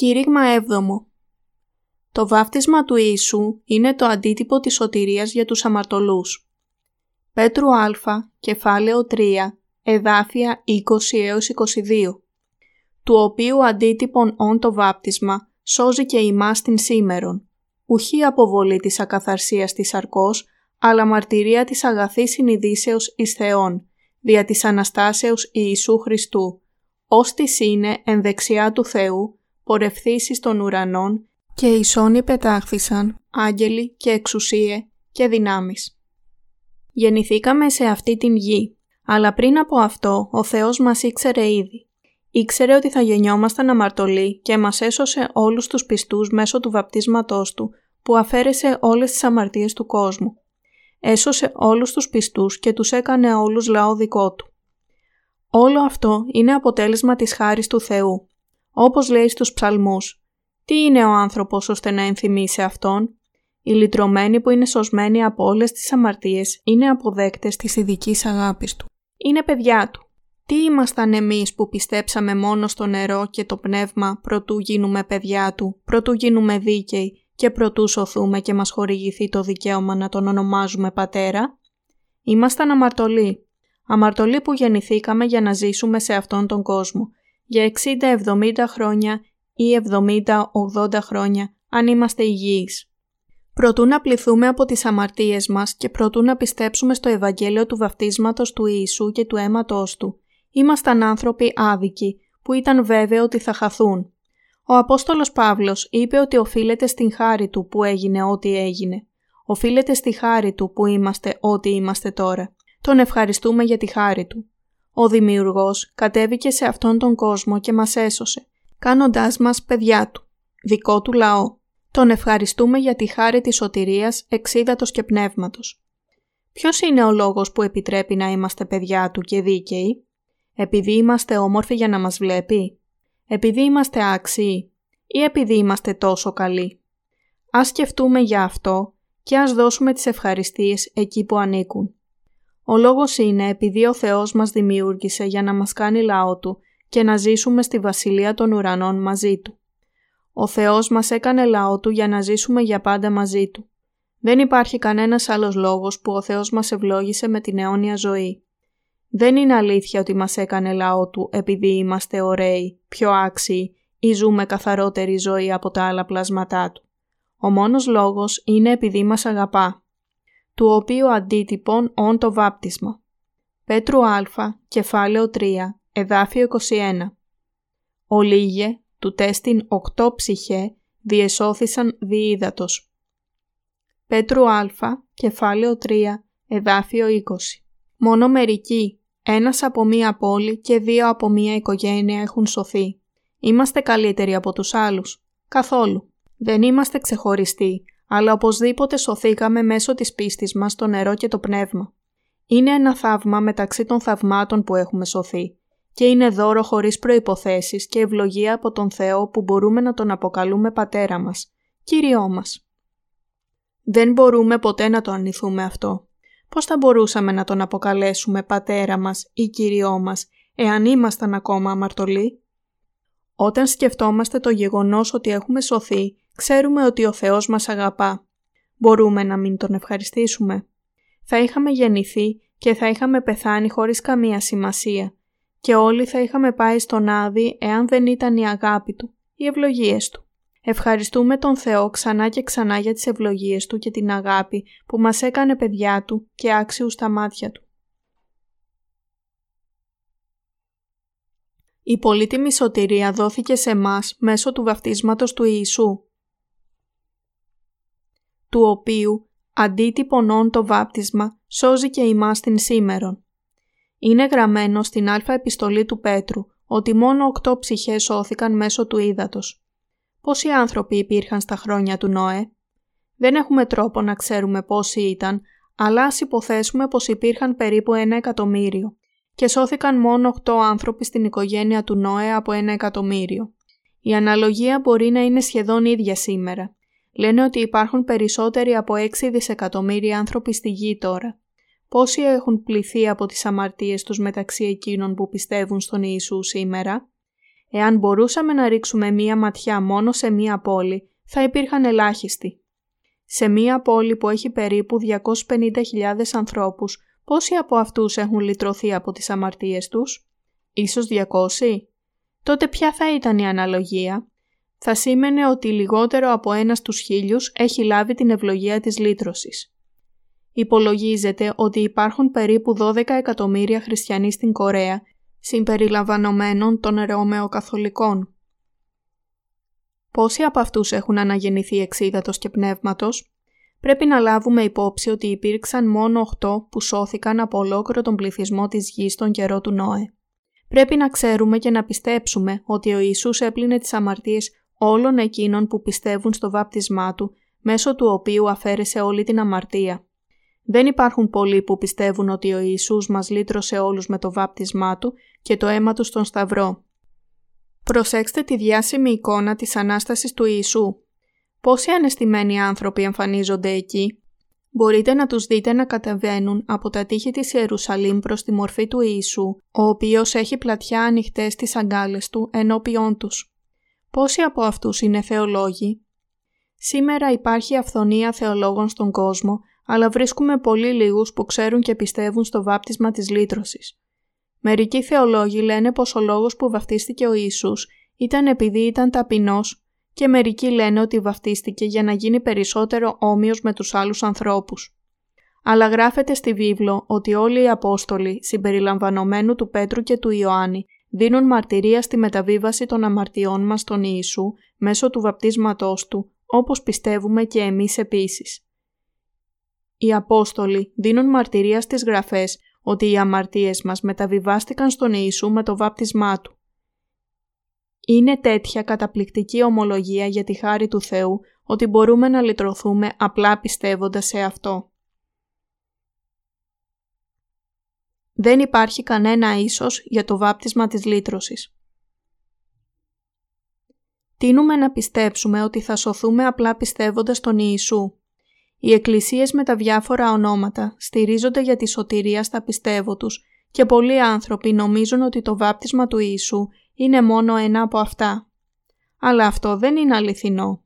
Κήρυγμα 7. Το βάφτισμα του Ιησού είναι το αντίτυπο της σωτηρίας για τους αμαρτωλούς. Πέτρου Α, κεφάλαιο 3, εδάφια 20-22, του οποίου αντίτυπον όν το βάπτισμα σώζει και ημάς την σήμερον, ουχή αποβολή της ακαθαρσίας της αρκός, αλλά μαρτυρία της αγαθής συνειδήσεως εις Θεόν, δια της Αναστάσεως Ιησού Χριστού, ως της είναι εν δεξιά του Θεού, πορευθήσεις των ουρανών, και ισόν υπετάχθησαν άγγελοι και εξουσίε και δυνάμεις. Γεννηθήκαμε σε αυτή την γη, αλλά πριν από αυτό ο Θεός μας ήξερε ήδη. Ήξερε ότι θα γεννιόμασταν αμαρτωλοί και μας έσωσε όλους τους πιστούς μέσω του βαπτίσματός του, που αφαίρεσε όλες τις αμαρτίες του κόσμου. Έσωσε όλους τους πιστούς και τους έκανε όλους λαό δικό του. Όλο αυτό είναι αποτέλεσμα της χάρης του Θεού. Όπως λέει στους Ψαλμούς, τι είναι ο άνθρωπος ώστε να ενθυμεί σε αυτόν? Οι λυτρωμένοι που είναι σωσμένοι από όλες τις αμαρτίες είναι αποδέκτες της ειδικής αγάπης του. Είναι παιδιά του. Τι ήμασταν εμείς που πιστέψαμε μόνο στο νερό και το πνεύμα προτού γίνουμε παιδιά του, προτού γίνουμε δίκαιοι και προτού σωθούμε και μας χορηγηθεί το δικαίωμα να τον ονομάζουμε πατέρα? Ήμασταν αμαρτωλοί. Αμαρτωλοί που γεννηθήκαμε για να ζήσουμε σε αυτόν τον κόσμο. Για 60-70 χρόνια ή 70-80 χρόνια αν είμαστε υγιείς. Προτού να πληθούμε από τις αμαρτίες μας και προτού να πιστέψουμε στο Ευαγγέλιο του βαπτίσματος του Ιησού και του αίματος του, ήμασταν άνθρωποι άδικοι που ήταν βέβαιοι ότι θα χαθούν. Ο Απόστολος Παύλος είπε ότι οφείλεται στην χάρη του που έγινε ό,τι έγινε. Οφείλεται στη χάρη του που είμαστε ό,τι είμαστε τώρα. Τον ευχαριστούμε για τη χάρη του. Ο Δημιουργός κατέβηκε σε αυτόν τον κόσμο και μας έσωσε, κάνοντάς μας παιδιά του, δικό του λαό. Τον ευχαριστούμε για τη χάρη της σωτηρίας, εξίδατος και πνεύματος. Ποιος είναι ο λόγος που επιτρέπει να είμαστε παιδιά του και δίκαιοι? Επειδή είμαστε όμορφοι για να μας βλέπει? Επειδή είμαστε άξιοι? Ή επειδή είμαστε τόσο καλοί? Ας σκεφτούμε για αυτό και ας δώσουμε τις ευχαριστίες εκεί που ανήκουν. Ο λόγος είναι επειδή ο Θεός μας δημιούργησε για να μας κάνει λαό του και να ζήσουμε στη βασιλεία των ουρανών μαζί του. Ο Θεός μας έκανε λαό του για να ζήσουμε για πάντα μαζί του. Δεν υπάρχει κανένας άλλος λόγος που ο Θεός μας ευλόγησε με την αιώνια ζωή. Δεν είναι αλήθεια ότι μας έκανε λαό του επειδή είμαστε ωραίοι, πιο άξιοι ή ζούμε καθαρότερη ζωή από τα άλλα πλάσματά του. Ο μόνος λόγος είναι επειδή μας αγαπά, του οποίου αντίτυπον όν το βάπτισμα. Πέτρου Α, κεφάλαιο 3, εδάφιο 21. Ολίγε, του τέστην 8 ψυχέ διεσώθησαν διείδατος. Πέτρου Α, κεφάλαιο 3, εδάφιο 20. Μόνο μερικοί, ένας από μία πόλη και δύο από μία οικογένεια έχουν σωθεί. Είμαστε καλύτεροι από τους άλλους? Καθόλου. Δεν είμαστε ξεχωριστοί, αλλά οπωσδήποτε σωθήκαμε μέσω της πίστης μας στο νερό και το πνεύμα. Είναι ένα θαύμα μεταξύ των θαυμάτων που έχουμε σωθεί. Και είναι δώρο χωρίς προϋποθέσεις και ευλογία από τον Θεό που μπορούμε να τον αποκαλούμε Πατέρα μας, Κύριό μας. Δεν μπορούμε ποτέ να το αρνηθούμε αυτό. Πώς θα μπορούσαμε να τον αποκαλέσουμε Πατέρα μας ή Κύριό μας, εάν ήμασταν ακόμα αμαρτωλοί? Όταν σκεφτόμαστε το γεγονός ότι έχουμε σωθεί, ξέρουμε ότι ο Θεός μας αγαπά. Μπορούμε να μην τον ευχαριστήσουμε? Θα είχαμε γεννηθεί και θα είχαμε πεθάνει χωρίς καμία σημασία. Και όλοι θα είχαμε πάει στον Άδη εάν δεν ήταν η αγάπη του, οι ευλογίες του. Ευχαριστούμε τον Θεό ξανά και ξανά για τις ευλογίες του και την αγάπη που μας έκανε παιδιά του και άξιους στα μάτια του. Η πολύτιμη σωτηρία δόθηκε σε μας μέσω του βαπτίσματος του Ιησού, του οποίου αντίτυπον όν το βάπτισμα σώζει και ημάς την σήμερον. Είναι γραμμένο στην Α επιστολή του Πέτρου ότι μόνο 8 ψυχές σώθηκαν μέσω του ύδατος. Πόσοι άνθρωποι υπήρχαν στα χρόνια του Νόε? Δεν έχουμε τρόπο να ξέρουμε πόσοι ήταν, αλλά ας υποθέσουμε πως υπήρχαν περίπου 1 εκατομμύριο και σώθηκαν μόνο 8 άνθρωποι στην οικογένεια του Νόε από 1 εκατομμύριο. Η αναλογία μπορεί να είναι σχεδόν ίδια σήμερα. Λένε ότι υπάρχουν περισσότεροι από 6 δισεκατομμύρια άνθρωποι στη γη τώρα. Πόσοι έχουν πληθεί από τις αμαρτίες τους μεταξύ εκείνων που πιστεύουν στον Ιησού σήμερα? Εάν μπορούσαμε να ρίξουμε μία ματιά μόνο σε μία πόλη, θα υπήρχαν ελάχιστοι. Σε μία πόλη που έχει περίπου 250.000 ανθρώπους, πόσοι από αυτούς έχουν λυτρωθεί από τις αμαρτίες τους? Ίσως 200? Τότε ποια θα ήταν η αναλογία? Θα σήμαινε ότι λιγότερο από 1 στους 1000 έχει λάβει την ευλογία της λύτρωσης. Υπολογίζεται ότι υπάρχουν περίπου 12 εκατομμύρια χριστιανοί στην Κορέα, συμπεριλαμβανομένων των Ρωμαιοκαθολικών. Πόσοι από αυτούς έχουν αναγεννηθεί εξίδατος και πνεύματος? Πρέπει να λάβουμε υπόψη ότι υπήρξαν μόνο 8 που σώθηκαν από ολόκληρο τον πληθυσμό της γης στον καιρό του Νόε. Πρέπει να ξέρουμε και να πιστέψουμε ότι ο Ιησούς έπλυνε τις αμαρτίες όλων εκείνων που πιστεύουν στο βάπτισμά Του, μέσω του οποίου αφαίρεσε όλη την αμαρτία. Δεν υπάρχουν πολλοί που πιστεύουν ότι ο Ιησούς μας λύτρωσε όλους με το βάπτισμά Του και το αίμα Του στον Σταυρό. Προσέξτε τη διάσημη εικόνα της Ανάστασης του Ιησού. Πόσοι ανεστημένοι άνθρωποι εμφανίζονται εκεί? Μπορείτε να τους δείτε να καταβαίνουν από τα τείχη της Ιερουσαλήμ προς τη μορφή του Ιησού, ο οποίος έχει πλατιά ανοιχτές τις αγκάλες του ενώπιόν τους. Πόσοι από αυτούς είναι θεολόγοι? Σήμερα υπάρχει αυθονία θεολόγων στον κόσμο, αλλά βρίσκουμε πολύ λίγους που ξέρουν και πιστεύουν στο βάπτισμα της λύτρωσης. Μερικοί θεολόγοι λένε πως ο λόγος που βαφτίστηκε ο Ιησούς ήταν επειδή ήταν ταπεινός και μερικοί λένε ότι βαφτίστηκε για να γίνει περισσότερο όμοιος με τους άλλους ανθρώπους. Αλλά γράφεται στη βίβλο ότι όλοι οι Απόστολοι, συμπεριλαμβανομένου του Πέτρου και του Ιωάννη, δίνουν μαρτυρία στη μεταβίβαση των αμαρτιών μας στον Ιησού μέσω του βαπτίσματός του, όπως πιστεύουμε και εμείς επίσης. Οι Απόστολοι δίνουν μαρτυρία στις γραφές ότι οι αμαρτίες μας μεταβιβάστηκαν στον Ιησού με το βάπτισμά Του. Είναι τέτοια καταπληκτική ομολογία για τη χάρη του Θεού ότι μπορούμε να λυτρωθούμε απλά πιστεύοντας σε αυτό. Δεν υπάρχει κανένα ίσως για το βάπτισμα της λύτρωσης. Τείνουμε να πιστέψουμε ότι θα σωθούμε απλά πιστεύοντας τον Ιησού. Οι εκκλησίες με τα διάφορα ονόματα στηρίζονται για τη σωτηρία στα πιστεύω τους και πολλοί άνθρωποι νομίζουν ότι το βάπτισμα του Ιησού είναι μόνο ένα από αυτά. Αλλά αυτό δεν είναι αληθινό.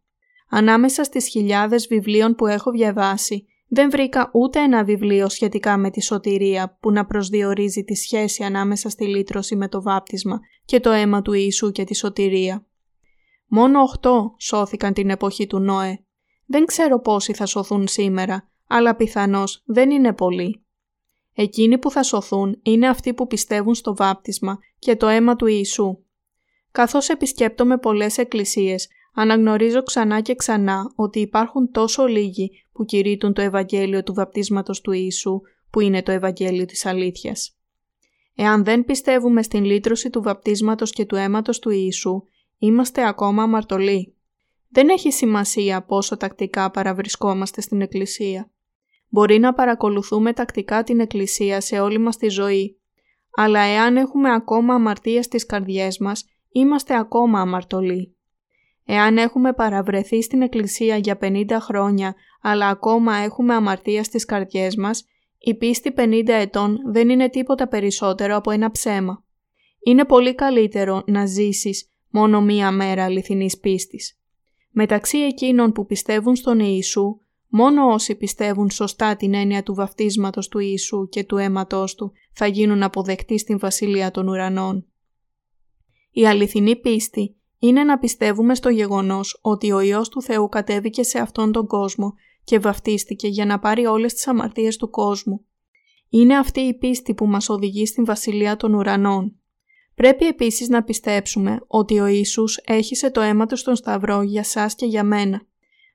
Ανάμεσα στις χιλιάδες βιβλίων που έχω διαβάσει, δεν βρήκα ούτε ένα βιβλίο σχετικά με τη σωτηρία που να προσδιορίζει τη σχέση ανάμεσα στη λύτρωση με το βάπτισμα και το αίμα του Ιησού και τη σωτηρία. Μόνο 8 σώθηκαν την εποχή του Νόε. Δεν ξέρω πόσοι θα σωθούν σήμερα, αλλά πιθανώς δεν είναι πολλοί. Εκείνοι που θα σωθούν είναι αυτοί που πιστεύουν στο βάπτισμα και το αίμα του Ιησού. Καθώς επισκέπτομαι πολλές εκκλησίες, αναγνωρίζω ξανά και ξανά ότι υπάρχουν τόσο λίγοι που κηρύττουν το Ευαγγέλιο του βαπτίσματος του Ιησού, που είναι το Ευαγγέλιο της αλήθειας. Εάν δεν πιστεύουμε στην λύτρωση του βαπτίσματος και του αίματος του Ιησού, είμαστε ακόμα αμαρτωλοί. Δεν έχει σημασία πόσο τακτικά παραβρισκόμαστε στην Εκκλησία. Μπορεί να παρακολουθούμε τακτικά την Εκκλησία σε όλη μας τη ζωή, αλλά εάν έχουμε ακόμα αμαρτίες στις καρδιές μας, είμαστε ακόμα αμαρτωλοί. Εάν έχουμε παραβρεθεί στην Εκκλησία για 50 χρόνια, αλλά ακόμα έχουμε αμαρτία στις καρδιές μας, η πίστη 50 ετών δεν είναι τίποτα περισσότερο από ένα ψέμα. Είναι πολύ καλύτερο να ζήσεις μόνο μία μέρα αληθινής πίστης. Μεταξύ εκείνων που πιστεύουν στον Ιησού, μόνο όσοι πιστεύουν σωστά την έννοια του βαπτίσματος του Ιησού και του αίματος του θα γίνουν αποδεκτοί στην Βασιλεία των Ουρανών. Η αληθινή πίστη είναι να πιστεύουμε στο γεγονός ότι ο Υιός του Θεού κατέβηκε σε αυτόν τον κόσμο και βαπτίστηκε για να πάρει όλες τις αμαρτίες του κόσμου. Είναι αυτή η πίστη που μας οδηγεί στην Βασιλεία των Ουρανών. Πρέπει επίσης να πιστέψουμε ότι ο Ιησούς έχισε το αίμα Του στον Σταυρό για σας και για μένα.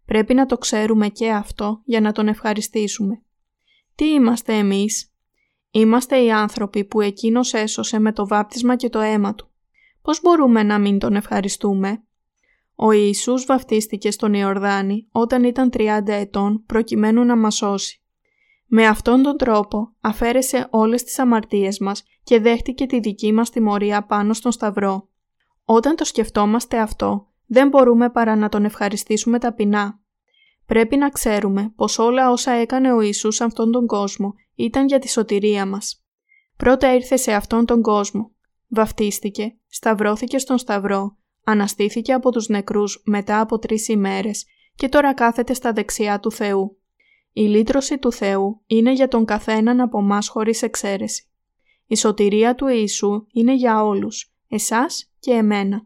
Πρέπει να το ξέρουμε και αυτό για να Τον ευχαριστήσουμε. Τι είμαστε εμείς? Είμαστε οι άνθρωποι που Εκείνος έσωσε με το βάπτισμα και το αίμα Του. Πώς μπορούμε να μην Τον ευχαριστούμε? Ο Ιησούς βαπτίστηκε στον Ιορδάνη όταν ήταν 30 ετών προκειμένου να μας σώσει. Με αυτόν τον τρόπο αφαίρεσε όλες τις αμαρτίες μας και δέχτηκε τη δική μας τιμωρία πάνω στον Σταυρό. Όταν το σκεφτόμαστε αυτό, δεν μπορούμε παρά να τον ευχαριστήσουμε ταπεινά. Πρέπει να ξέρουμε πως όλα όσα έκανε ο Ιησούς σε αυτόν τον κόσμο ήταν για τη σωτηρία μας. Πρώτα ήρθε σε αυτόν τον κόσμο. βαφτίστηκε, σταυρώθηκε στον σταυρό, αναστήθηκε από τους νεκρούς μετά από 3 ημέρες και τώρα κάθεται στα δεξιά του Θεού. Η λύτρωση του Θεού είναι για τον καθέναν από εμάς χωρίς εξαίρεση. Η σωτηρία του Ιησού είναι για όλους, εσάς και εμένα.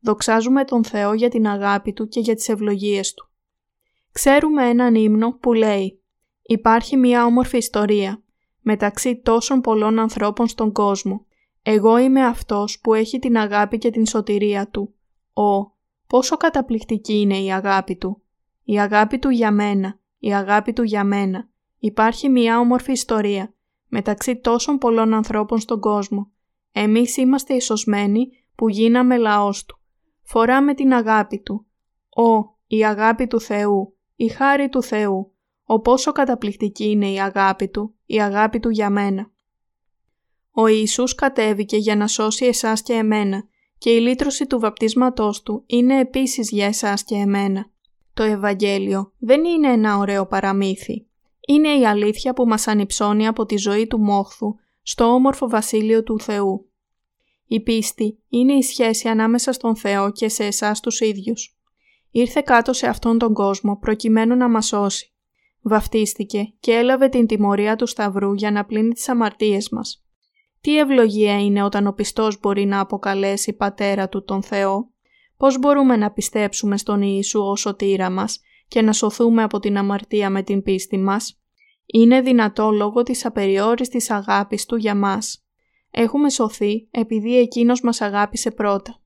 Δοξάζουμε τον Θεό για την αγάπη Του και για τις ευλογίες Του. Ξέρουμε έναν ύμνο που λέει «Υπάρχει μια όμορφη ιστορία μεταξύ τόσων πολλών ανθρώπων στον κόσμο. Εγώ είμαι αυτός που έχει την αγάπη και την σωτηρία Του. Ω, πόσο καταπληκτική είναι η αγάπη Του! Η αγάπη Του για μένα, η αγάπη Του για μένα. Υπάρχει μια όμορφη ιστορία μεταξύ τόσων πολλών ανθρώπων στον κόσμο. Εμείς είμαστε οι σωσμένοι που γίναμε λαός Του. Φοράμε την αγάπη Του. Ω, η αγάπη του Θεού, η χάρη του Θεού. Ω, πόσο καταπληκτική είναι η αγάπη Του, η αγάπη Του για μένα». Ο Ιησούς κατέβηκε για να σώσει εσάς και εμένα και η λύτρωση του βαπτίσματός Του είναι επίσης για εσάς και εμένα. Το Ευαγγέλιο δεν είναι ένα ωραίο παραμύθι. Είναι η αλήθεια που μας ανυψώνει από τη ζωή του μόχθου στο όμορφο βασίλειο του Θεού. Η πίστη είναι η σχέση ανάμεσα στον Θεό και σε εσάς τους ίδιους. Ήρθε κάτω σε αυτόν τον κόσμο προκειμένου να μας σώσει. Βαφτίστηκε και έλαβε την τιμωρία του σταυρού για να πλύνει τις αμαρτίες μας. Τι ευλογία είναι όταν ο πιστός μπορεί να αποκαλέσει Πατέρα του τον Θεό. Πώς μπορούμε να πιστέψουμε στον Ιησού ως σωτήρα μας και να σωθούμε από την αμαρτία με την πίστη μας. Είναι δυνατό λόγω της απεριόριστης αγάπης Του για μας. Έχουμε σωθεί επειδή Εκείνος μας αγάπησε πρώτα.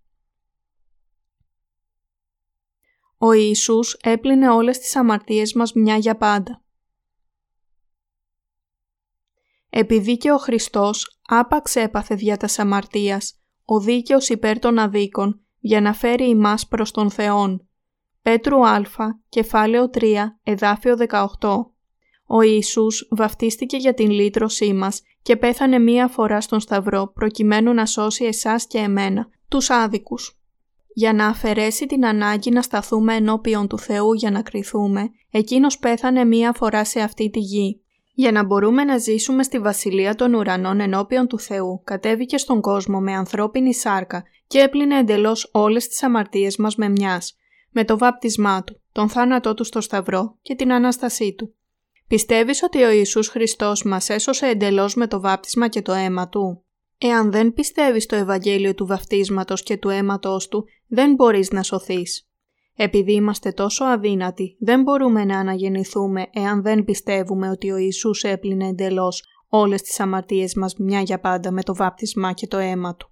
Ο Ιησούς έπλυνε όλες τις αμαρτίες μας μια για πάντα. Επειδή και ο Χριστός άπαξ έπαθε δια τας αμαρτίας, ο δίκαιος υπέρ των αδίκων, για να φέρει ημάς προς τον Θεόν. Πέτρου Α, κεφάλαιο 3, εδάφιο 18. Ο Ιησούς βαφτίστηκε για την λύτρωσή μας και πέθανε μία φορά στον σταυρό προκειμένου να σώσει εσάς και εμένα, τους άδικους. Για να αφαιρέσει την ανάγκη να σταθούμε ενώπιον του Θεού για να κριθούμε, Εκείνος πέθανε μία φορά σε αυτή τη γη. Για να μπορούμε να ζήσουμε στη βασιλεία των ουρανών ενώπιον του Θεού, κατέβηκε στον κόσμο με ανθρώπινη σάρκα και έπλυνε εντελώς όλες τις αμαρτίες μας με μιας, με το βάπτισμά Του, τον θάνατό Του στο σταυρό και την Ανάστασή Του. Πιστεύεις ότι ο Ιησούς Χριστός μας έσωσε εντελώς με το βάπτισμα και το αίμα Του? Εάν δεν πιστεύεις το Ευαγγέλιο του βαπτίσματος και του αίματος Του, δεν μπορείς να σωθείς. Επειδή είμαστε τόσο αδύνατοι, δεν μπορούμε να αναγεννηθούμε εάν δεν πιστεύουμε ότι ο Ιησούς έπλυνε εντελώς όλες τις αμαρτίες μας μια για πάντα με το βάπτισμα και το αίμα Του.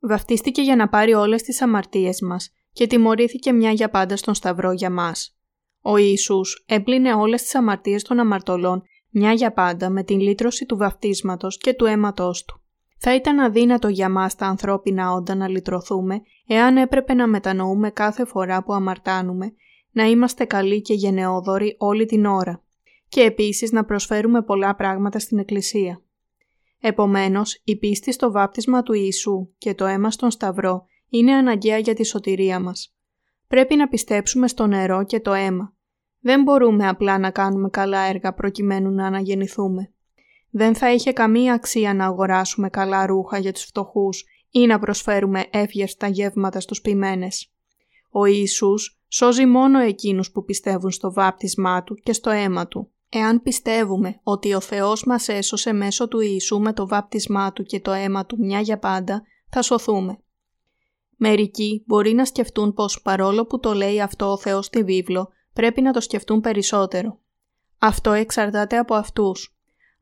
Βαπτίστηκε για να πάρει όλες τις αμαρτίες μας και τιμωρήθηκε μια για πάντα στον σταυρό για μας. Ο Ιησούς έπλυνε όλες τις αμαρτίες των αμαρτωλών μια για πάντα με την λύτρωση του βαπτίσματος και του αίματος Του. Θα ήταν αδύνατο για μας τα ανθρώπινα όντα να λυτρωθούμε εάν έπρεπε να μετανοούμε κάθε φορά που αμαρτάνουμε, να είμαστε καλοί και γενναιόδωροι όλη την ώρα και επίσης να προσφέρουμε πολλά πράγματα στην Εκκλησία. Επομένως, η πίστη στο βάπτισμα του Ιησού και το αίμα στον σταυρό είναι αναγκαία για τη σωτηρία μας. Πρέπει να πιστέψουμε στο νερό και το αίμα. Δεν μπορούμε απλά να κάνουμε καλά έργα προκειμένου να αναγεννηθούμε. Δεν θα είχε καμία αξία να αγοράσουμε καλά ρούχα για τους φτωχούς ή να προσφέρουμε εύγευστα γεύματα στους ποιμένες. Ο Ιησούς σώζει μόνο εκείνους που πιστεύουν στο βάπτισμά Του και στο αίμα Του. Εάν πιστεύουμε ότι ο Θεός μας έσωσε μέσω του Ιησού με το βάπτισμά Του και το αίμα Του μια για πάντα, θα σωθούμε. Μερικοί μπορεί να σκεφτούν πως παρόλο που το λέει αυτό ο Θεός στη βίβλο, πρέπει να το σκεφτούν περισσότερο. Αυτό εξαρτάται από αυτούς.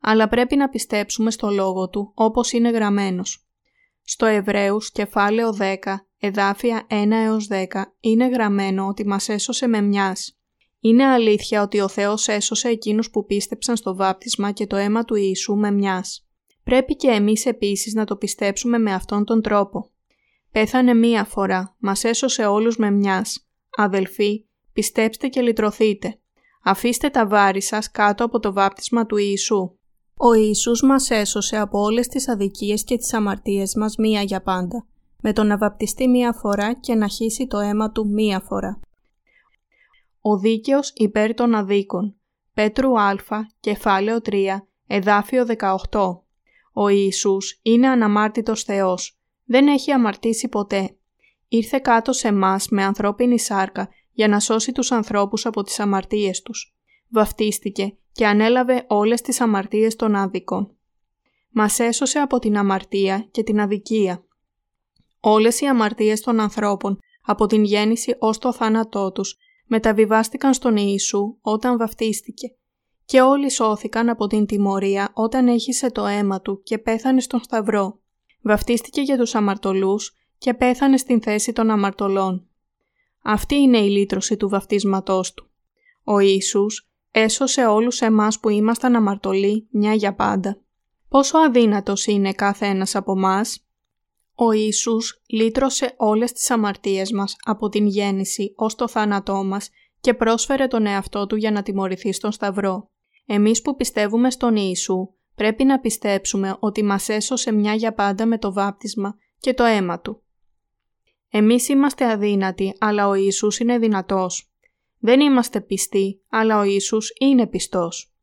Αλλά πρέπει να πιστέψουμε στο λόγο Του όπως είναι γραμμένος. Στο Εβραίους κεφάλαιο 10, εδάφια 1 έως 10 είναι γραμμένο ότι μας έσωσε με μιας. Είναι αλήθεια ότι ο Θεός έσωσε εκείνους που πίστεψαν στο βάπτισμα και το αίμα του Ιησού με μιας. Πρέπει και εμείς επίσης να το πιστέψουμε με αυτόν τον τρόπο. Πέθανε μία φορά, μας έσωσε όλους με μιας. Αδελφοί, πιστέψτε και λυτρωθείτε. Αφήστε τα βάρη σας κάτω από το βάπτισμα του Ιησού. Ο Ιησούς μας έσωσε από όλες τις αδικίες και τις αμαρτίες μας μία για πάντα, με το να βαπτιστεί μία φορά και να χύσει το αίμα Του μία φορά. Ο δίκαιος υπέρ των αδίκων. Πέτρου Α, κεφάλαιο 3, εδάφιο 18. Ο Ιησούς είναι αναμάρτητος Θεός. Δεν έχει αμαρτήσει ποτέ. Ήρθε κάτω σε μας με ανθρώπινη σάρκα για να σώσει τους ανθρώπους από τις αμαρτίες τους. Βαφτίστηκε και ανέλαβε όλες τις αμαρτίες των άδικων. Μας έσωσε από την αμαρτία και την αδικία. Όλες οι αμαρτίες των ανθρώπων από την γέννηση ως το θάνατό τους μεταβιβάστηκαν στον Ιησού όταν βαφτίστηκε και όλοι σώθηκαν από την τιμωρία όταν έχισε το αίμα του και πέθανε στον σταυρό. Βαφτίστηκε για τους αμαρτωλούς και πέθανε στην θέση των αμαρτωλών. Αυτή είναι η λύτρωση του βαφτίσματός του. Ο Ιησούς έσωσε όλους εμάς που ήμασταν αμαρτωλοί μια για πάντα. Πόσο αδύνατος είναι κάθε ένας από μας; Ο Ιησούς λύτρωσε όλες τις αμαρτίες μας από την γέννηση ως το θάνατό μας και πρόσφερε τον εαυτό του για να τιμωρηθεί στον σταυρό. Εμείς που πιστεύουμε στον Ιησού πρέπει να πιστέψουμε ότι μας έσωσε μια για πάντα με το βάπτισμα και το αίμα του. Εμείς είμαστε αδύνατοι, αλλά ο Ιησούς είναι δυνατός. Δεν είμαστε πιστοί, αλλά ο Ιησούς είναι πιστός.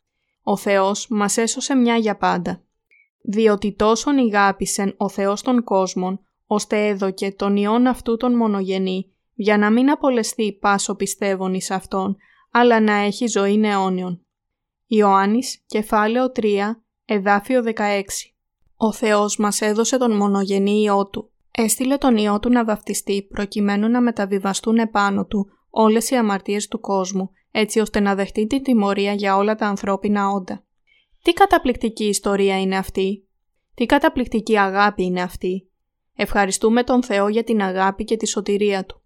Ο Θεός μας έσωσε μια για πάντα. Διότι τόσον ηγάπησεν ο Θεός των κόσμων, ώστε έδωκε τον Υιόν αυτού τον μονογενή, για να μην απολεσθεί πάσο πιστεύων εις Αυτόν, αλλά να έχει ζωήν αιώνιον. Ιωάννης, κεφάλαιο 3, εδάφιο 16. Ο Θεός μας έδωσε τον μονογενή Υιό Του. Έστειλε τον Υιό Του να βαπτιστεί προκειμένου να μεταβιβαστούν επάνω Του όλες οι αμαρτίες του κόσμου, έτσι ώστε να δεχτεί την τιμωρία για όλα τα ανθρώπινα όντα. Τι καταπληκτική ιστορία είναι αυτή! Τι καταπληκτική αγάπη είναι αυτή! Ευχαριστούμε τον Θεό για την αγάπη και τη σωτηρία Του.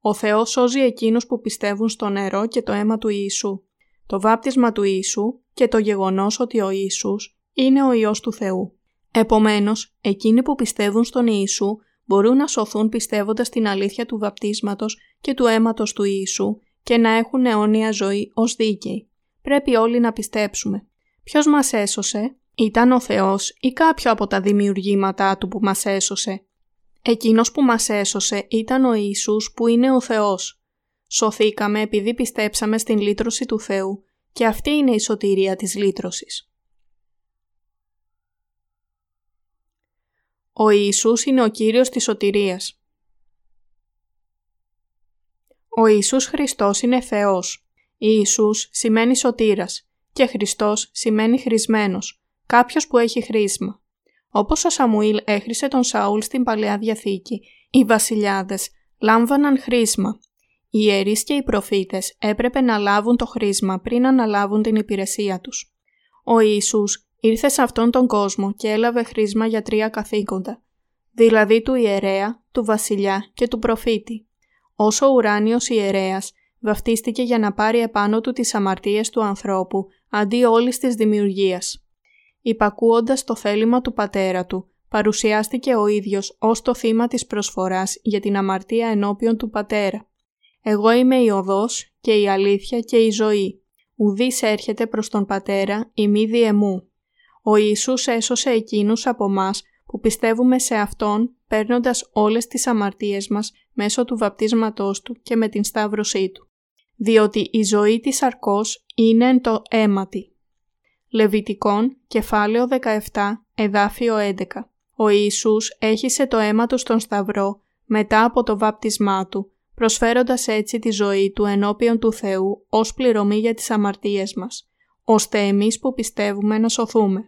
Ο Θεός σώζει εκείνους που πιστεύουν στο νερό και το αίμα του Ιησού, το βάπτισμα του Ιησού και το γεγονός ότι ο Ιησούς είναι ο Υιός του Θεού. Επομένως, εκείνοι που πιστεύουν στον Ιησού μπορούν να σωθούν πιστεύοντας την αλήθεια του βαπτίσματος και του αίματος του Ιησού και να έχουν αιώνια ζωή ως δίκαιοι. Πρέπει όλοι να πιστέψουμε. Ποιος μας έσωσε; Ήταν ο Θεός ή κάποιο από τα δημιουργήματά Του που μας έσωσε; Εκείνος που μας έσωσε ήταν ο Ιησούς που είναι ο Θεός. Σωθήκαμε επειδή πιστέψαμε στην λύτρωση του Θεού και αυτή είναι η σωτηρία της λύτρωσης. Ο Ιησούς είναι ο Κύριος της σωτηρίας. Ο Ιησούς Χριστός είναι Θεός. Ιησούς σημαίνει σωτήρας και Χριστός σημαίνει χρησμένος, κάποιος που έχει χρήσμα. Όπως ο Σαμουήλ έχρισε τον Σαούλ στην Παλαιά Διαθήκη, οι βασιλιάδες λάμβαναν χρήσμα. Οι ιερείς και οι προφήτες έπρεπε να λάβουν το χρήσμα πριν αναλάβουν την υπηρεσία τους. Ο Ιησούς ήρθε σε αυτόν τον κόσμο και έλαβε χρήσμα για τρία καθήκοντα, δηλαδή του ιερέα, του βασιλιά και του προφήτη. Ως ο ουράνιος ιερέας βαφτίστηκε για να πάρει επάνω του τις αμαρτίες του ανθρώπου αντί όλης της δημιουργίας. Υπακούοντας το θέλημα του πατέρα του, παρουσιάστηκε ο ίδιος ως το θύμα της προσφοράς για την αμαρτία ενώπιον του πατέρα. «Εγώ είμαι η οδός και η αλήθεια και η ζωή. Ουδής έρχεται προς τον πατέρα ημίδι εμού». Ο Ιησούς έσωσε εκείνους από μας που πιστεύουμε σε Αυτόν, παίρνοντας όλες τις αμαρτίες μας μέσω του βαπτίσματός Του και με την σταύρωσή Του. Διότι η ζωή της αρκός είναι εν το αίμα Τη. Λεβιτικών, κεφάλαιο 17, εδάφιο 11. Ο Ιησούς έχισε το αίμα Του στον σταυρό μετά από το βάπτισμά Του, προσφέροντας έτσι τη ζωή Του ενώπιον του Θεού ως πληρωμή για τις αμαρτίες μας, ώστε εμείς που πιστεύουμε να σωθούμε.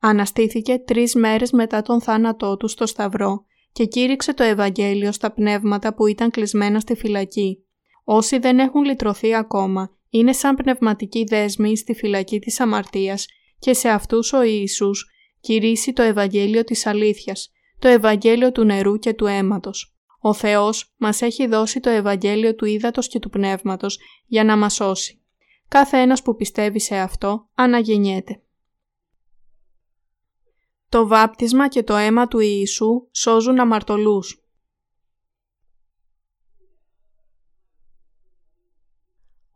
Αναστήθηκε 3 μέρες μετά τον θάνατό Του στο σταυρό και κήρυξε το Ευαγγέλιο στα πνεύματα που ήταν κλεισμένα στη φυλακή. Όσοι δεν έχουν λυτρωθεί ακόμα, είναι σαν πνευματικοί δέσμοι στη φυλακή της αμαρτίας και σε αυτούς ο Ιησούς κηρύσσει το Ευαγγέλιο της αλήθειας, το Ευαγγέλιο του νερού και του αίματος. Ο Θεός μας έχει δώσει το Ευαγγέλιο του ύδατος και του πνεύματος για να μας σώσει. Κάθε ένας που πιστεύει σε αυτό αναγεννιέται. Το βάπτισμα και το αίμα του Ιησού σώζουν αμαρτωλούς.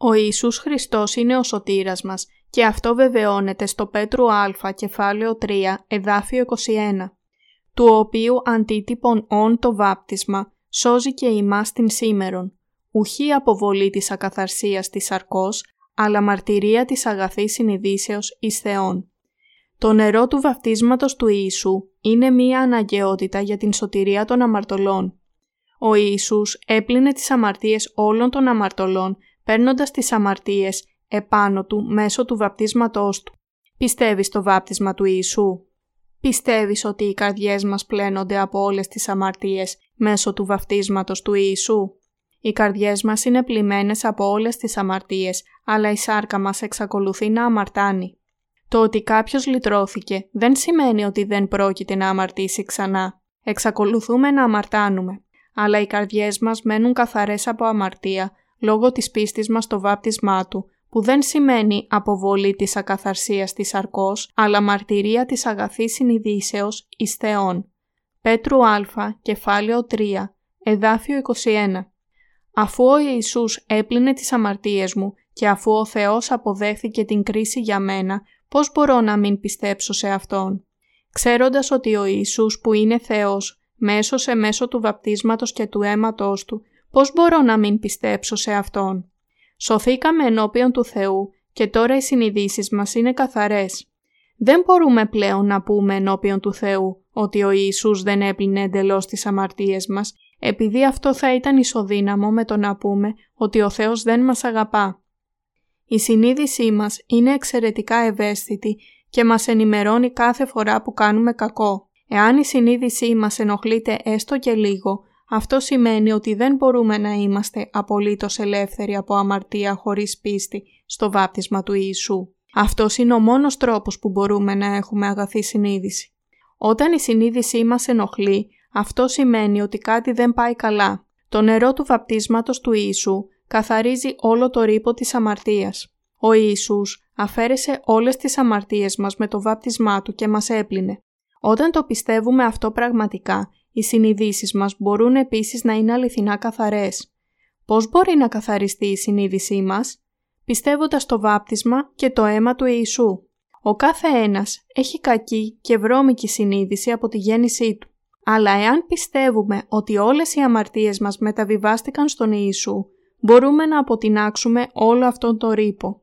Ο Ιησούς Χριστός είναι ο σωτήρας μας και αυτό βεβαιώνεται στο Πέτρου Α, κεφάλαιο 3, εδάφιο 21, του οποίου αντίτυπον όν το βάπτισμα σώζει και ημάς την σήμερον, ουχή αποβολή της ακαθαρσίας της σαρκός, αλλά μαρτυρία της αγαθής συνειδήσεως εις Θεόν. Το νερό του βαπτίσματος του Ιησού είναι μία αναγκαιότητα για την σωτηρία των αμαρτωλών. Ο Ιησούς έπλυνε τις αμαρτίες όλων των αμαρτωλών, παίρνοντας τις αμαρτίες επάνω του μέσω του βαπτίσματός του. Πιστεύεις στο βάπτισμα του Ιησού? Πιστεύεις ότι οι καρδιές μας πλένονται από όλες τις αμαρτίες μέσω του βαπτίσματος του Ιησού? Οι καρδιές μας είναι πλημμένες από όλες τις αμαρτίες, αλλά η σάρκα μας εξακολουθεί να αμαρτάνει. Το ότι κάποιος λυτρώθηκε δεν σημαίνει ότι δεν πρόκειται να αμαρτήσει ξανά. Εξακολουθούμε να αμαρτάνουμε, αλλά οι καρδιές μας μένουν καθαρές από αμαρτία λόγω της πίστης μας στο βάπτισμά του, που δεν σημαίνει αποβολή της ακαθαρσίας της σαρκός, αλλά μαρτυρία της αγαθής συνειδήσεως εις Θεόν. Πέτρου Α, κεφάλαιο 3, εδάφιο 21. Αφού ο Ιησούς έπλυνε τις αμαρτίες μου και αφού ο Θεός αποδέχθηκε την κρίση για μένα, πώς μπορώ να μην πιστέψω σε Αυτόν? Ξέροντας ότι ο Ιησούς που είναι Θεός, μέσωσε μέσω του βαπτίσματος και του αίματος Του, πώς μπορώ να μην πιστέψω σε Αυτόν? Σωθήκαμε ενώπιον του Θεού και τώρα οι συνειδήσεις μας είναι καθαρές. Δεν μπορούμε πλέον να πούμε ενώπιον του Θεού ότι ο Ιησούς δεν έπλυνε εντελώς τις αμαρτίες μας, επειδή αυτό θα ήταν ισοδύναμο με το να πούμε ότι ο Θεός δεν μας αγαπά. Η συνείδησή μας είναι εξαιρετικά ευαίσθητη και μας ενημερώνει κάθε φορά που κάνουμε κακό. Εάν η συνείδησή μας ενοχλείται έστω και λίγο, αυτό σημαίνει ότι δεν μπορούμε να είμαστε απολύτως ελεύθεροι από αμαρτία χωρίς πίστη στο βάπτισμα του Ιησού. Αυτός είναι ο μόνος τρόπος που μπορούμε να έχουμε αγαθή συνείδηση. Όταν η συνείδησή μας ενοχλεί, αυτό σημαίνει ότι κάτι δεν πάει καλά. Το νερό του βαπτίσματος του Ιησού καθαρίζει όλο το ρύπο της αμαρτίας. Ο Ιησούς αφαίρεσε όλες τις αμαρτίες μας με το βάπτισμά Του και μας έπλυνε. Όταν το πιστεύουμε αυτό πραγματικά, οι συνειδήσεις μας μπορούν επίσης να είναι αληθινά καθαρές. Πώς μπορεί να καθαριστεί η συνείδησή μας? Πιστεύοντας το βάπτισμα και το αίμα του Ιησού. Ο κάθε ένας έχει κακή και βρώμικη συνείδηση από τη γέννησή του. Αλλά εάν πιστεύουμε ότι όλες οι αμαρτίες μας μεταβιβάστηκαν στον Ιησού, μπορούμε να αποτινάξουμε όλο αυτόν τον ρύπο.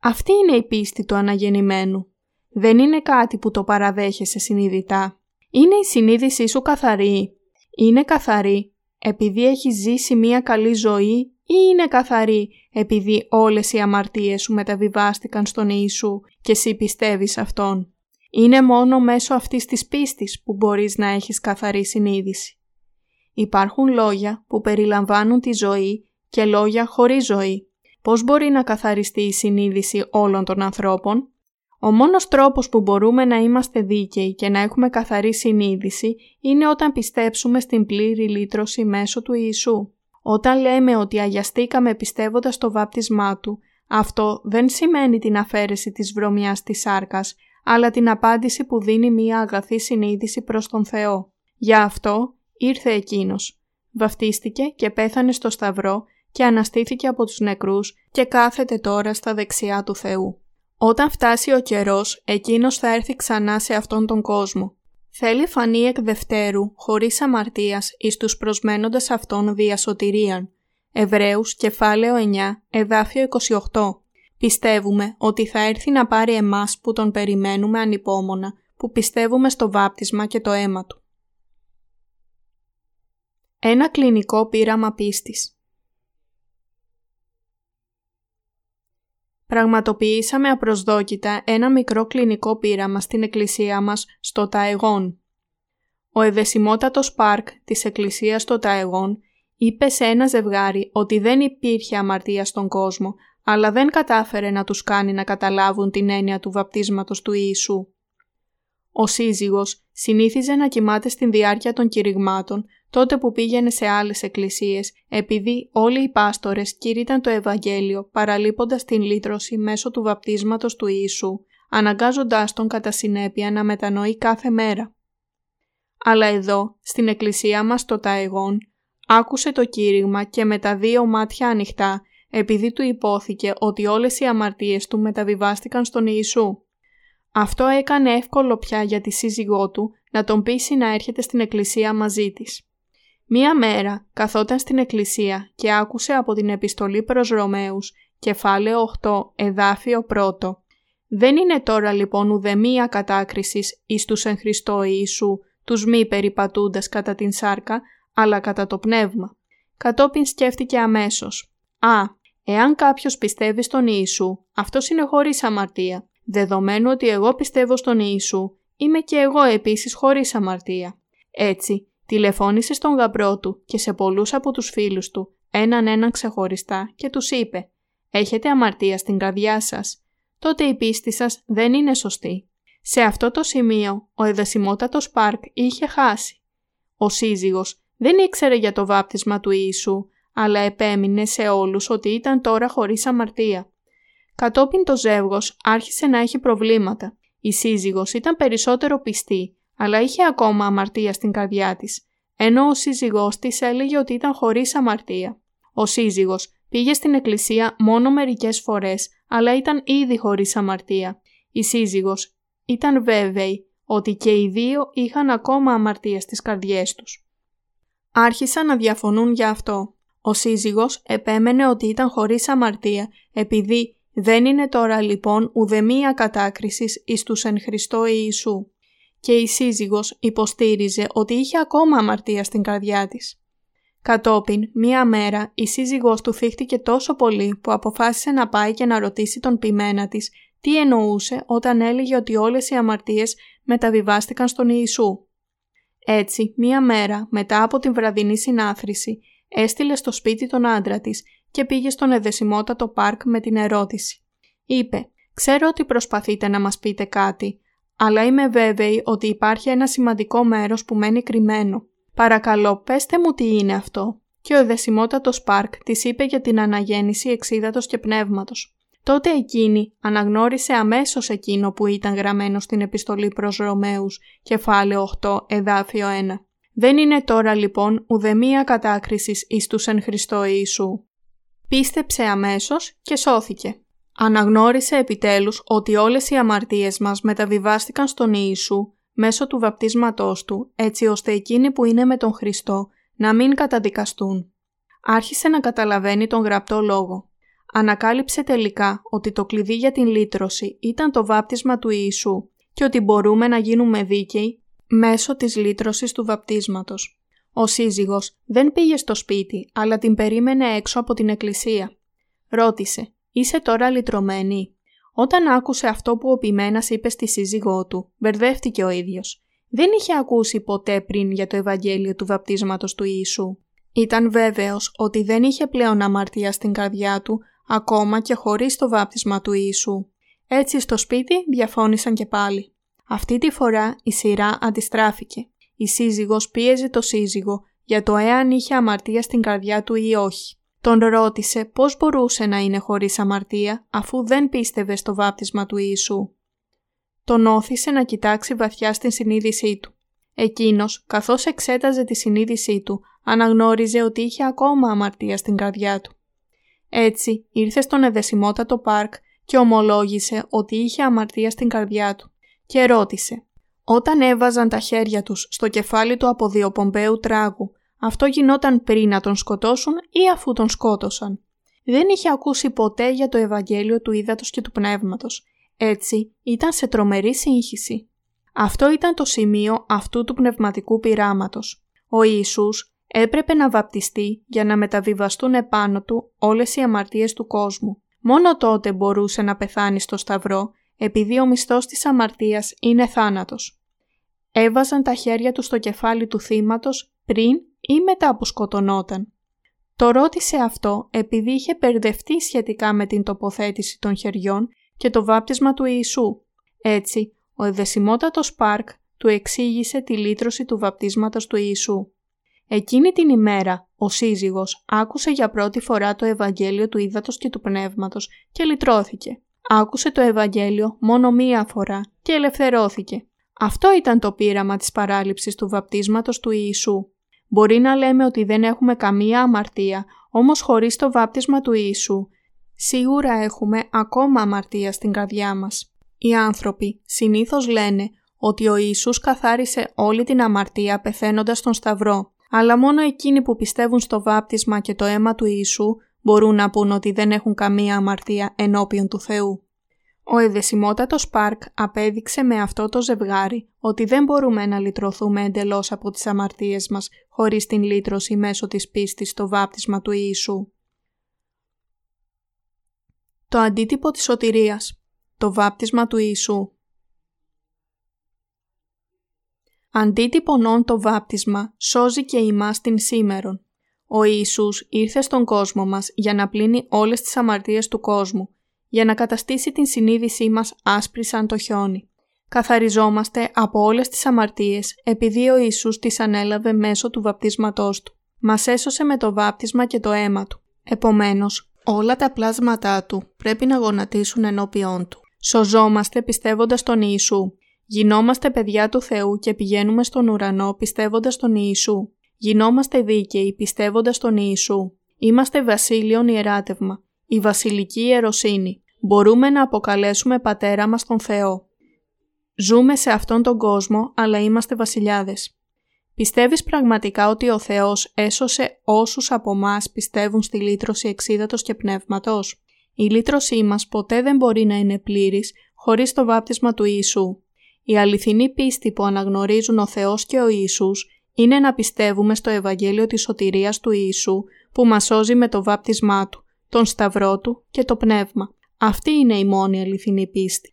Αυτή είναι η πίστη του αναγεννημένου. Δεν είναι κάτι που το παραδέχεσαι συνειδητά. Είναι η συνείδησή σου καθαρή? Είναι καθαρή επειδή έχει ζήσει μια καλή ζωή ή είναι καθαρή επειδή όλες οι αμαρτίες σου μεταβιβάστηκαν στον Ιησού και εσύ πιστεύεις Αυτόν? Είναι μόνο μέσω αυτής της πίστης που μπορείς να έχεις καθαρή συνείδηση. Υπάρχουν λόγια που περιλαμβάνουν τη ζωή και λόγια χωρίς ζωή. Πώς μπορεί να καθαριστεί η συνείδηση όλων των ανθρώπων? Ο μόνος τρόπος που μπορούμε να είμαστε δίκαιοι και να έχουμε καθαρή συνείδηση είναι όταν πιστέψουμε στην πλήρη λύτρωση μέσω του Ιησού. Όταν λέμε ότι αγιαστήκαμε πιστεύοντας το βάπτισμά Του, αυτό δεν σημαίνει την αφαίρεση της βρωμιάς της σάρκας, αλλά την απάντηση που δίνει μία αγαθή συνείδηση προς τον Θεό. Γι' αυτό ήρθε Εκείνος. Βαπτίστηκε και πέθανε στο σταυρό και αναστήθηκε από τους νεκρούς και κάθεται τώρα στα δεξιά του Θεού. Όταν φτάσει ο καιρός, Εκείνος θα έρθει ξανά σε αυτόν τον κόσμο. Θέλει φανεί εκ δευτέρου, χωρίς αμαρτίας, εις τους προσμένοντας αυτόν δια σωτηρίαν. Εβραίους, κεφάλαιο 9, εδάφιο 28. Πιστεύουμε ότι θα έρθει να πάρει εμάς που τον περιμένουμε ανυπόμονα, που πιστεύουμε στο βάπτισμα και το αίμα του. Ένα κλινικό πείραμα πίστης. Πραγματοποιήσαμε απροσδόκητα ένα μικρό κλινικό πείραμα στην εκκλησία μας στο Ταεγόν. Ο εδεσιμότατος Πάρκ της εκκλησίας στο Ταεγόν είπε σε ένα ζευγάρι ότι δεν υπήρχε αμαρτία στον κόσμο, αλλά δεν κατάφερε να τους κάνει να καταλάβουν την έννοια του βαπτίσματος του Ιησού. Ο σύζυγος συνήθιζε να κοιμάται στην διάρκεια των κηρυγμάτων τότε που πήγαινε σε άλλες εκκλησίες, επειδή όλοι οι πάστορες κήρυταν το Ευαγγέλιο παραλείποντας την λύτρωση μέσω του βαπτίσματος του Ιησού, αναγκάζοντάς τον κατά συνέπεια να μετανοεί κάθε μέρα. Αλλά εδώ, στην εκκλησία μας στο Ταεγόν, άκουσε το κήρυγμα και με τα δύο μάτια ανοιχτά, επειδή του υπόθηκε ότι όλες οι αμαρτίες του μεταβιβάστηκαν στον Ιησού. Αυτό έκανε εύκολο πια για τη σύζυγό του να τον πείσει να έρχεται στην εκκλησία μαζί της. Μία μέρα καθόταν στην εκκλησία και άκουσε από την επιστολή προς Ρωμαίους, κεφάλαιο 8, εδάφιο 1. Δεν είναι τώρα λοιπόν ουδεμία κατάκρισης εις τους εν Χριστώ Ιησού, τους μη περιπατούντας κατά την σάρκα, αλλά κατά το πνεύμα. Κατόπιν σκέφτηκε αμέσως. Α, εάν κάποιος πιστεύει στον Ιησού, αυτός είναι χωρίς αμαρτία. Δεδομένου ότι εγώ πιστεύω στον Ιησού, είμαι και εγώ επίσης χωρίς αμαρτία. Έτσι, τηλεφώνησε στον γαμπρό του και σε πολλούς από τους φίλους του, έναν ξεχωριστά και τους είπε «Έχετε αμαρτία στην καρδιά σας. Τότε η πίστη σας δεν είναι σωστή». Σε αυτό το σημείο ο εδεσιμότατος Πάρκ είχε χάσει. Ο σύζυγος δεν ήξερε για το βάπτισμα του Ιησού, αλλά επέμεινε σε όλους ότι ήταν τώρα χωρίς αμαρτία. Κατόπιν το ζεύγος άρχισε να έχει προβλήματα. Η σύζυγος ήταν περισσότερο πιστή, αλλά είχε ακόμα αμαρτία στην καρδιά της, ενώ ο σύζυγός της έλεγε ότι ήταν χωρίς αμαρτία. Ο σύζυγος πήγε στην εκκλησία μόνο μερικές φορές, αλλά ήταν ήδη χωρίς αμαρτία. Η σύζυγος ήταν βέβαιη ότι και οι δύο είχαν ακόμα αμαρτία στις καρδιές τους. Άρχισαν να διαφωνούν για αυτό. Ο σύζυγος επέμενε ότι ήταν χωρίς αμαρτία, επειδή δεν είναι τώρα λοιπόν ουδεμία κατάκρισης εις τους εν Χριστώ Ιησού. Και η σύζυγος υποστήριζε ότι είχε ακόμα αμαρτία στην καρδιά της. Κατόπιν, μία μέρα, η σύζυγός του θύχτηκε τόσο πολύ που αποφάσισε να πάει και να ρωτήσει τον ποιμένα της τι εννοούσε όταν έλεγε ότι όλες οι αμαρτίες μεταβιβάστηκαν στον Ιησού. Έτσι, μία μέρα, μετά από την βραδινή συνάθρηση, έστειλε στο σπίτι τον άντρα της και πήγε στον εδεσιμότατο Πάρκ με την ερώτηση. Είπε «Ξέρω ότι προσπαθείτε να μας πείτε κάτι, αλλά είμαι βέβαιη ότι υπάρχει ένα σημαντικό μέρος που μένει κρυμμένο. Παρακαλώ, πέστε μου τι είναι αυτό». Και ο εδεσιμότατος Πάρκ της είπε για την αναγέννηση εξίδατος και πνεύματος. Τότε εκείνη αναγνώρισε αμέσως εκείνο που ήταν γραμμένο στην επιστολή προς Ρωμαίους, κεφάλαιο 8, εδάφιο 1. Δεν είναι τώρα λοιπόν ουδεμία κατάκρισης εις τους εν Χριστώ Ιησού. Πίστεψε αμέσως και σώθηκε. Αναγνώρισε επιτέλους ότι όλες οι αμαρτίες μας μεταβιβάστηκαν στον Ιησού μέσω του βαπτίσματός του, έτσι ώστε εκείνοι που είναι με τον Χριστό να μην καταδικαστούν. Άρχισε να καταλαβαίνει τον γραπτό λόγο. Ανακάλυψε τελικά ότι το κλειδί για την λύτρωση ήταν το βάπτισμα του Ιησού και ότι μπορούμε να γίνουμε δίκαιοι μέσω της λύτρωσης του βαπτίσματος. Ο σύζυγος δεν πήγε στο σπίτι, αλλά την περίμενε έξω από την εκκλησία. Ρώτησε «Είσαι τώρα λυτρωμένη?». Όταν άκουσε αυτό που ο ποιμένας είπε στη σύζυγό του, μπερδεύτηκε ο ίδιος. Δεν είχε ακούσει ποτέ πριν για το Ευαγγέλιο του βαπτίσματος του Ιησού. Ήταν βέβαιος ότι δεν είχε πλέον αμαρτία στην καρδιά του, ακόμα και χωρίς το βάπτισμα του Ιησού. Έτσι στο σπίτι διαφώνησαν και πάλι. Αυτή τη φορά η σειρά αντιστράφηκε. Η σύζυγος πίεζε το σύζυγο για το εάν είχε αμαρτία στην καρδιά του ή όχι. Τον ρώτησε πώς μπορούσε να είναι χωρίς αμαρτία αφού δεν πίστευε στο βάπτισμα του Ιησού. Τον όθησε να κοιτάξει βαθιά στην συνείδησή του. Εκείνος, καθώς εξέταζε τη συνείδησή του, αναγνώριζε ότι είχε ακόμα αμαρτία στην καρδιά του. Έτσι, ήρθε στον εδεσιμότατο Πάρκ και ομολόγησε ότι είχε αμαρτία στην καρδιά του και ρώτησε «Όταν έβαζαν τα χέρια τους στο κεφάλι του από διοπομπαίου τράγου, αυτό γινόταν πριν να τον σκοτώσουν ή αφού τον σκότωσαν?». Δεν είχε ακούσει ποτέ για το Ευαγγέλιο του ύδατος και του πνεύματος. Έτσι, ήταν σε τρομερή σύγχυση. Αυτό ήταν το σημείο αυτού του πνευματικού πειράματος. Ο Ιησούς έπρεπε να βαπτιστεί για να μεταβιβαστούν επάνω του όλες οι αμαρτίες του κόσμου. Μόνο τότε μπορούσε να πεθάνει στο σταυρό, επειδή ο μισθός της αμαρτίας είναι θάνατος. Έβαζαν τα χέρια του στο κεφάλι του θύματος πριν ή μετά που σκοτωνόταν. Το ρώτησε αυτό επειδή είχε μπερδευτεί σχετικά με την τοποθέτηση των χεριών και το βάπτισμα του Ιησού. Έτσι, ο εδεσιμότατος Πάρκ του εξήγησε τη λύτρωση του βαπτίσματος του Ιησού. Εκείνη την ημέρα, ο σύζυγος άκουσε για πρώτη φορά το Ευαγγέλιο του ύδατος και του πνεύματος και λυτρώθηκε. Άκουσε το Ευαγγέλιο μόνο μία φορά και ελευθερώθηκε. Αυτό ήταν το πείραμα της παράληψης του βαπτίσματος του Ιησού. Μπορεί να λέμε ότι δεν έχουμε καμία αμαρτία, όμως χωρίς το βάπτισμα του Ιησού, σίγουρα έχουμε ακόμα αμαρτία στην καρδιά μας. Οι άνθρωποι συνήθως λένε ότι ο Ιησούς καθάρισε όλη την αμαρτία πεθαίνοντας στον σταυρό, αλλά μόνο εκείνοι που πιστεύουν στο βάπτισμα και το αίμα του Ιησού μπορούν να πούν ότι δεν έχουν καμία αμαρτία ενώπιον του Θεού. Ο εδεσιμότατος Πάρκ απέδειξε με αυτό το ζευγάρι ότι δεν μπορούμε να λυτρωθούμε εντελώς από τις αμαρτίες μας χωρίς την λύτρωση μέσω της πίστης στο βάπτισμα του Ιησού. Το αντίτυπο της σωτηρίας, το βάπτισμα του Ιησού. Αντίτυπον όν το βάπτισμα σώζει και ημάς την σήμερον. Ο Ιησούς ήρθε στον κόσμο μας για να πλύνει όλες τις αμαρτίες του κόσμου, για να καταστήσει την συνείδησή μας άσπρη σαν το χιόνι. Καθαριζόμαστε από όλες τις αμαρτίες επειδή ο Ιησούς τις ανέλαβε μέσω του βαπτίσματός του. Μας έσωσε με το βάπτισμα και το αίμα του. Επομένως, όλα τα πλάσματά του πρέπει να γονατίσουν ενώπιόν του. Σωζόμαστε πιστεύοντας τον Ιησού. Γινόμαστε παιδιά του Θεού και πηγαίνουμε στον ουρανό πιστεύοντας τον Ιησού. Γινόμαστε δίκαιοι πιστεύοντας τον Ιησού. Είμαστε βασίλειον ιεράτευμα, η βασιλική ιεροσύνη. Μπορούμε να αποκαλέσουμε πατέρα μας τον Θεό. Ζούμε σε αυτόν τον κόσμο, αλλά είμαστε βασιλιάδες. Πιστεύεις πραγματικά ότι ο Θεός έσωσε όσους από μας πιστεύουν στη λύτρωση εξίδατος και πνεύματος? Η λύτρωσή μας ποτέ δεν μπορεί να είναι πλήρης χωρίς το βάπτισμα του Ιησού. Η αληθινή πίστη που αναγνωρίζουν ο Θεός και ο Ιησούς είναι να πιστεύουμε στο Ευαγγέλιο της σωτηρίας του Ιησού που μας σώζει με το βάπτισμά του, τον σταυρό του και το πνεύμα. Αυτή είναι η μόνη αληθινή πίστη.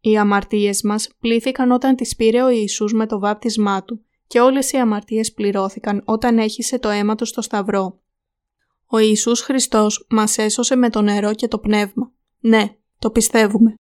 Οι αμαρτίες μας πλήθηκαν όταν τις πήρε ο Ιησούς με το βάπτισμά του και όλες οι αμαρτίες πληρώθηκαν όταν έχυσε το αίμα του στο σταυρό. Ο Ιησούς Χριστός μας έσωσε με το νερό και το πνεύμα. Ναι, το πιστεύουμε.